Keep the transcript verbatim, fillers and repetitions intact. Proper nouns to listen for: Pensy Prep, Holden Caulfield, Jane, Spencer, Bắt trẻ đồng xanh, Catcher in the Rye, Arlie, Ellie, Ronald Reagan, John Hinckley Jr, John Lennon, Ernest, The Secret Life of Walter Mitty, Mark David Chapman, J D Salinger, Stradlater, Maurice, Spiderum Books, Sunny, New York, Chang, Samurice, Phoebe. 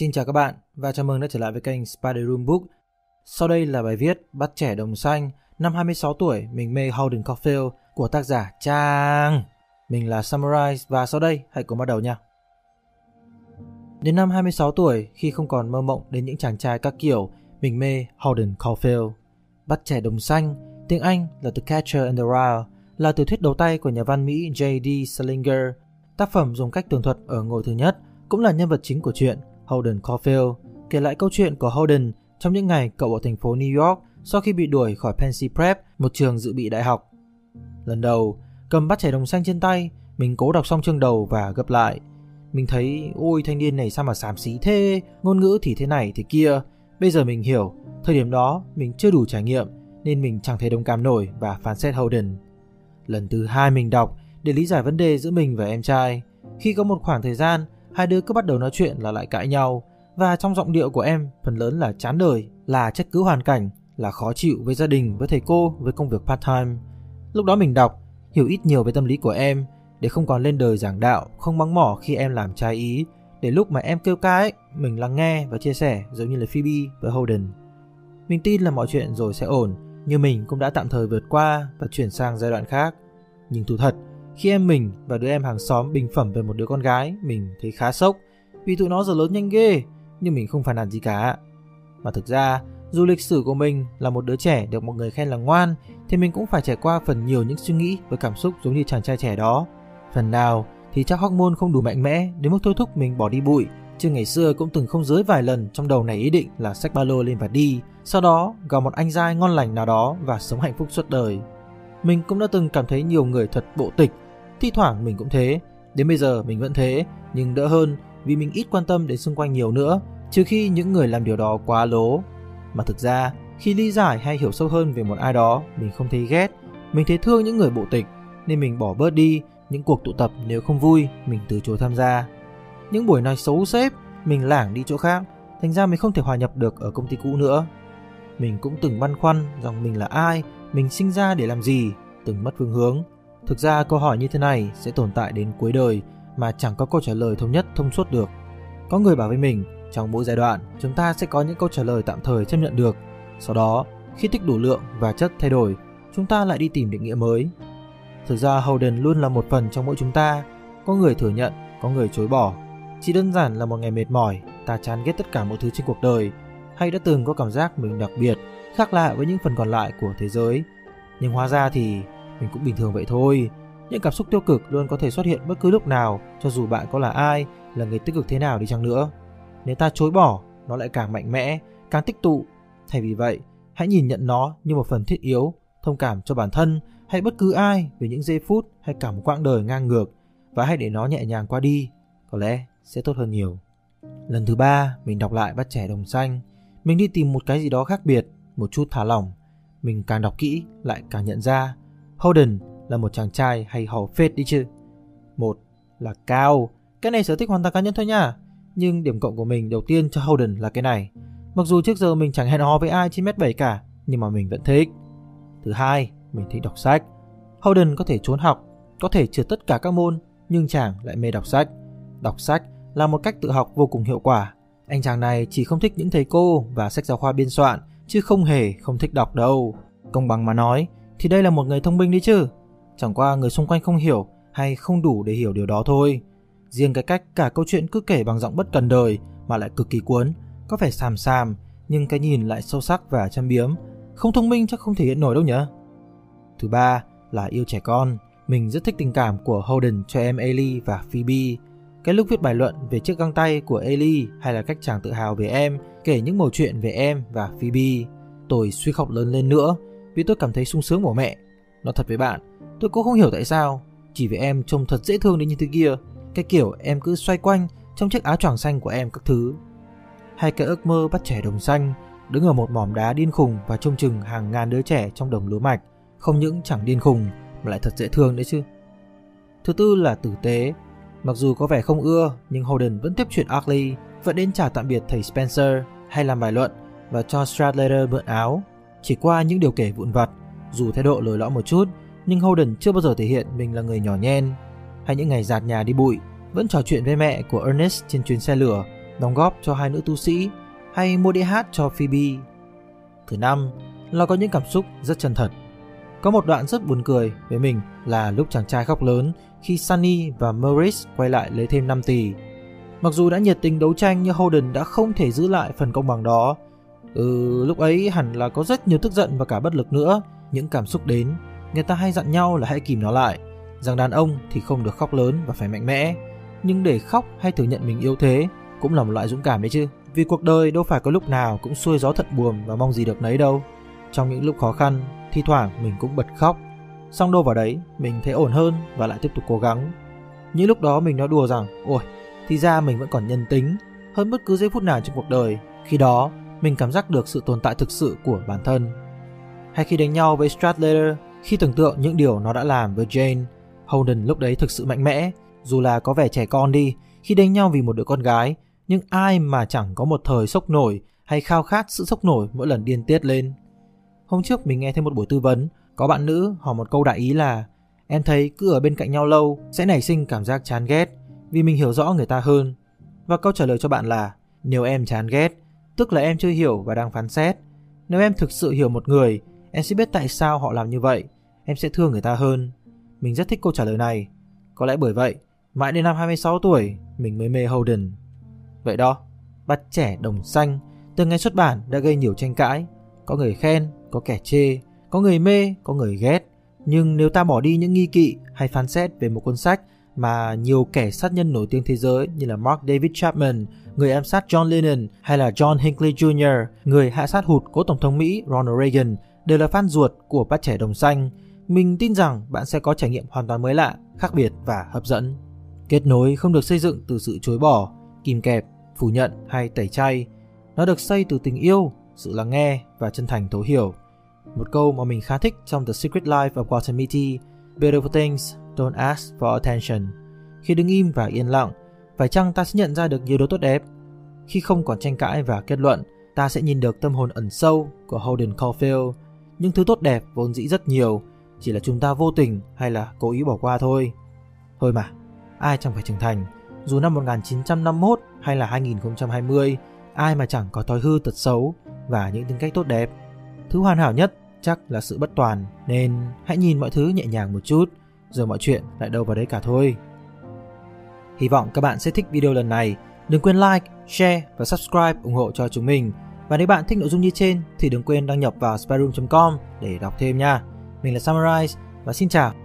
Xin chào các bạn và chào mừng đã trở lại với kênh Spiderum Books. Sau đây là bài viết Bắt trẻ đồng xanh, năm hai mươi sáu tuổi mình mê Holden Caulfield của tác giả Chang. Mình là Samurice và sau đây hãy cùng bắt đầu nha. Đến năm hai mươi sáu tuổi, khi không còn mơ mộng đến những chàng trai các kiểu, mình mê Holden Caulfield. Bắt trẻ đồng xanh, tiếng Anh là từ Catcher in the Rye, là tiểu thuyết đầu tay của nhà văn Mỹ J D Salinger. Tác phẩm dùng cách tường thuật ở ngồi thứ nhất, cũng là nhân vật chính của truyện, Holden Caulfield, kể lại câu chuyện của Holden trong những ngày cậu ở thành phố New York sau khi bị đuổi khỏi Pensy Prep, một trường dự bị đại học. Lần đầu, cầm Bắt trẻ đồng xanh trên tay, mình cố đọc xong chương đầu và gấp lại. Mình thấy, ôi thanh niên này sao mà xàm xí thế, ngôn ngữ thì thế này thế kia. Bây giờ mình hiểu, thời điểm đó mình chưa đủ trải nghiệm nên mình chẳng thể đồng cảm nổi và phán xét Holden. Lần thứ hai mình đọc để lý giải vấn đề giữa mình và em trai. Khi có một khoảng thời gian, hai đứa cứ bắt đầu nói chuyện là lại cãi nhau, và trong giọng điệu của em phần lớn là chán đời, là trách cứ hoàn cảnh, là khó chịu với gia đình, với thầy cô, với công việc part time. Lúc đó mình đọc, hiểu ít nhiều về tâm lý của em, để không còn lên đời giảng đạo, không mắng mỏ khi em làm trái ý, để lúc mà em kêu ca ấy, mình lắng nghe và chia sẻ giống như là Phoebe với Holden. Mình tin là mọi chuyện rồi sẽ ổn, nhưng mình cũng đã tạm thời vượt qua và chuyển sang giai đoạn khác. Nhưng thú thật, khi em mình và đứa em hàng xóm bình phẩm về một đứa con gái, mình thấy khá sốc vì tụi nó giờ lớn nhanh ghê, nhưng mình không phàn nàn gì cả. Mà thực ra, dù lịch sử của mình là một đứa trẻ được mọi người khen là ngoan, thì mình cũng phải trải qua phần nhiều những suy nghĩ và cảm xúc giống như chàng trai trẻ đó. Phần nào thì chắc hormone không đủ mạnh mẽ đến mức thôi thúc mình bỏ đi bụi, chứ ngày xưa cũng từng không dưới vài lần trong đầu này ý định là xách ba lô lên và đi, sau đó gặp một anh giai ngon lành nào đó và sống hạnh phúc suốt đời. Mình cũng đã từng cảm thấy nhiều người thật bộ tịch, thi thoảng mình cũng thế, đến bây giờ mình vẫn thế, nhưng đỡ hơn vì mình ít quan tâm đến xung quanh nhiều nữa, trừ khi những người làm điều đó quá lố. Mà thực ra, khi lý giải hay hiểu sâu hơn về một ai đó, mình không thấy ghét, mình thấy thương những người bộ tịch, nên mình bỏ bớt đi những cuộc tụ tập nếu không vui, mình từ chối tham gia. Những buổi nói xấu sếp, mình lảng đi chỗ khác, thành ra mình không thể hòa nhập được ở công ty cũ nữa. Mình cũng từng băn khoăn rằng mình là ai, mình sinh ra để làm gì, từng mất phương hướng. Thực ra câu hỏi như thế này sẽ tồn tại đến cuối đời mà chẳng có câu trả lời thống nhất thông suốt được. Có người bảo với mình, trong mỗi giai đoạn chúng ta sẽ có những câu trả lời tạm thời chấp nhận được. Sau đó, khi tích đủ lượng và chất thay đổi, chúng ta lại đi tìm định nghĩa mới. Thực ra Holden luôn là một phần trong mỗi chúng ta, có người thừa nhận, có người chối bỏ. Chỉ đơn giản là một ngày mệt mỏi, ta chán ghét tất cả mọi thứ trên cuộc đời, hay đã từng có cảm giác mình đặc biệt, khác lạ với những phần còn lại của thế giới. Nhưng hóa ra thì mình cũng bình thường vậy thôi. Những cảm xúc tiêu cực luôn có thể xuất hiện bất cứ lúc nào, cho dù bạn có là ai, là người tích cực thế nào đi chăng nữa. Nếu ta chối bỏ, nó lại càng mạnh mẽ, càng tích tụ. Thay vì vậy, hãy nhìn nhận nó như một phần thiết yếu, thông cảm cho bản thân hay bất cứ ai về những giây phút hay cả một quãng đời ngang ngược, và hãy để nó nhẹ nhàng qua đi, có lẽ sẽ tốt hơn nhiều. Lần thứ ba, mình đọc lại Bắt trẻ đồng xanh. Mình đi tìm một cái gì đó khác biệt, một chút thả lỏng. Mình càng đọc kỹ lại càng nhận ra Holden là một chàng trai hay hò phết đi chứ. Một là cao, cái này sở thích hoàn toàn cá nhân thôi nha, nhưng điểm cộng của mình đầu tiên cho Holden là cái này. Mặc dù trước giờ mình chẳng hẹn hò với ai trên mét bảy cả, nhưng mà mình vẫn thích. Thứ hai, mình thích đọc sách. Holden có thể trốn học, có thể trượt tất cả các môn, nhưng chàng lại mê đọc sách. Đọc sách là một cách tự học vô cùng hiệu quả. Anh chàng này chỉ không thích những thầy cô và sách giáo khoa biên soạn, chứ không hề không thích đọc đâu. Công bằng mà nói thì đây là một người thông minh đấy chứ. Chẳng qua người xung quanh không hiểu hay không đủ để hiểu điều đó thôi. Riêng cái cách cả câu chuyện cứ kể bằng giọng bất cần đời mà lại cực kỳ cuốn, có vẻ xàm xàm nhưng cái nhìn lại sâu sắc và châm biếm. Không thông minh chắc không thể hiện nổi đâu nhở. Thứ ba là yêu trẻ con. Mình rất thích tình cảm của Holden cho em Ellie và Phoebe. Cái lúc viết bài luận về chiếc găng tay của Ellie, hay là cách chàng tự hào về em, kể những mẩu chuyện về em và Phoebe, tôi suy khóc lớn lên nữa vì tôi cảm thấy sung sướng của mẹ. Nói thật với bạn, tôi cũng không hiểu tại sao, chỉ vì em trông thật dễ thương đến như thế kia. Cái kiểu em cứ xoay quanh trong chiếc áo choàng xanh của em các thứ. Hay cái ước mơ bắt trẻ đồng xanh, đứng ở một mỏm đá điên khùng và trông chừng hàng ngàn đứa trẻ trong đồng lúa mạch. Không những chẳng điên khùng mà lại thật dễ thương đấy chứ. Thứ tư là tử tế. Mặc dù có vẻ không ưa, nhưng Holden vẫn tiếp chuyện Arlie, vẫn đến chào tạm biệt thầy Spencer, hay làm bài luận và cho Stradlater mượn áo. Chỉ qua những điều kể vụn vặt, dù thái độ lồi lõm một chút, nhưng Holden chưa bao giờ thể hiện mình là người nhỏ nhen. Hay những ngày dạt nhà đi bụi, vẫn trò chuyện với mẹ của Ernest trên chuyến xe lửa đóng góp cho hai nữ tu sĩ hay mua đĩa hát cho Phoebe. Thứ năm là có những cảm xúc rất chân thật. Có một đoạn rất buồn cười với mình là lúc chàng trai khóc lớn khi Sunny và Maurice quay lại lấy thêm năm tỷ. Mặc dù đã nhiệt tình đấu tranh nhưng Holden đã không thể giữ lại phần công bằng đó. Ừ, lúc ấy hẳn là có rất nhiều tức giận và cả bất lực nữa. Những cảm xúc đến, người ta hay dặn nhau là hãy kìm nó lại, rằng đàn ông thì không được khóc lớn và phải mạnh mẽ. Nhưng để khóc hay thừa nhận mình yếu thế cũng là một loại dũng cảm đấy chứ. Vì cuộc đời đâu phải có lúc nào cũng xuôi gió thuận buồm và mong gì được nấy đâu. Trong những lúc khó khăn, thi thoảng mình cũng bật khóc. Xong đâu vào đấy, mình thấy ổn hơn và lại tiếp tục cố gắng. Những lúc đó mình nói đùa rằng, ôi, thì ra mình vẫn còn nhân tính hơn bất cứ giây phút nào trong cuộc đời. Khi đó, mình cảm giác được sự tồn tại thực sự của bản thân. Hay khi đánh nhau với Stradlater, khi tưởng tượng những điều nó đã làm với Jane, Holden lúc đấy thực sự mạnh mẽ. Dù là có vẻ trẻ con đi khi đánh nhau vì một đứa con gái, nhưng ai mà chẳng có một thời sốc nổi hay khao khát sự sốc nổi mỗi lần điên tiết lên. Hôm trước mình nghe thêm một buổi tư vấn, có bạn nữ hỏi một câu đại ý là: em thấy cứ ở bên cạnh nhau lâu sẽ nảy sinh cảm giác chán ghét vì mình hiểu rõ người ta hơn. Và câu trả lời cho bạn là: nếu em chán ghét, tức là em chưa hiểu và đang phán xét. Nếu em thực sự hiểu một người, em sẽ biết tại sao họ làm như vậy, em sẽ thương người ta hơn. Mình rất thích câu trả lời này. Có lẽ bởi vậy, mãi đến năm hai mươi sáu tuổi, mình mới mê Holden. Vậy đó, Bắt Trẻ Đồng Xanh từ ngày xuất bản đã gây nhiều tranh cãi. Có người khen, có kẻ chê, có người mê, có người ghét. Nhưng nếu ta bỏ đi những nghi kỵ hay phán xét về một cuốn sách mà nhiều kẻ sát nhân nổi tiếng thế giới như là Mark David Chapman, người ám sát John Lennon, hay là John Hinckley Jr, người hạ sát hụt cố Tổng thống Mỹ Ronald Reagan, đều là fan ruột của Bắt Trẻ Đồng Xanh, mình tin rằng bạn sẽ có trải nghiệm hoàn toàn mới lạ, khác biệt và hấp dẫn. Kết nối không được xây dựng từ sự chối bỏ, kìm kẹp, phủ nhận hay tẩy chay. Nó được xây từ tình yêu, sự lắng nghe và chân thành thấu hiểu. Một câu mà mình khá thích trong The Secret Life of Walter Mitty: "Beautiful things don't ask for attention." Khi đứng im và yên lặng, phải chăng ta sẽ nhận ra được nhiều điều tốt đẹp? Khi không còn tranh cãi và kết luận, ta sẽ nhìn được tâm hồn ẩn sâu của Holden Caulfield. Những thứ tốt đẹp vốn dĩ rất nhiều, chỉ là chúng ta vô tình hay là cố ý bỏ qua thôi. Thôi mà, ai chẳng phải trưởng thành. Dù năm một nghìn chín trăm năm mươi mốt hay là hai nghìn không trăm hai mươi, ai mà chẳng có thói hư tật xấu và những tính cách tốt đẹp. Thứ hoàn hảo nhất chắc là sự bất toàn, nên hãy nhìn mọi thứ nhẹ nhàng một chút, rồi mọi chuyện lại đâu vào đấy cả thôi. Hy vọng các bạn sẽ thích video lần này. Đừng quên like, share và subscribe ủng hộ cho chúng mình. Và nếu bạn thích nội dung như trên thì đừng quên đăng nhập vào spiderum chấm com để đọc thêm nha. Mình là Samurice và xin chào.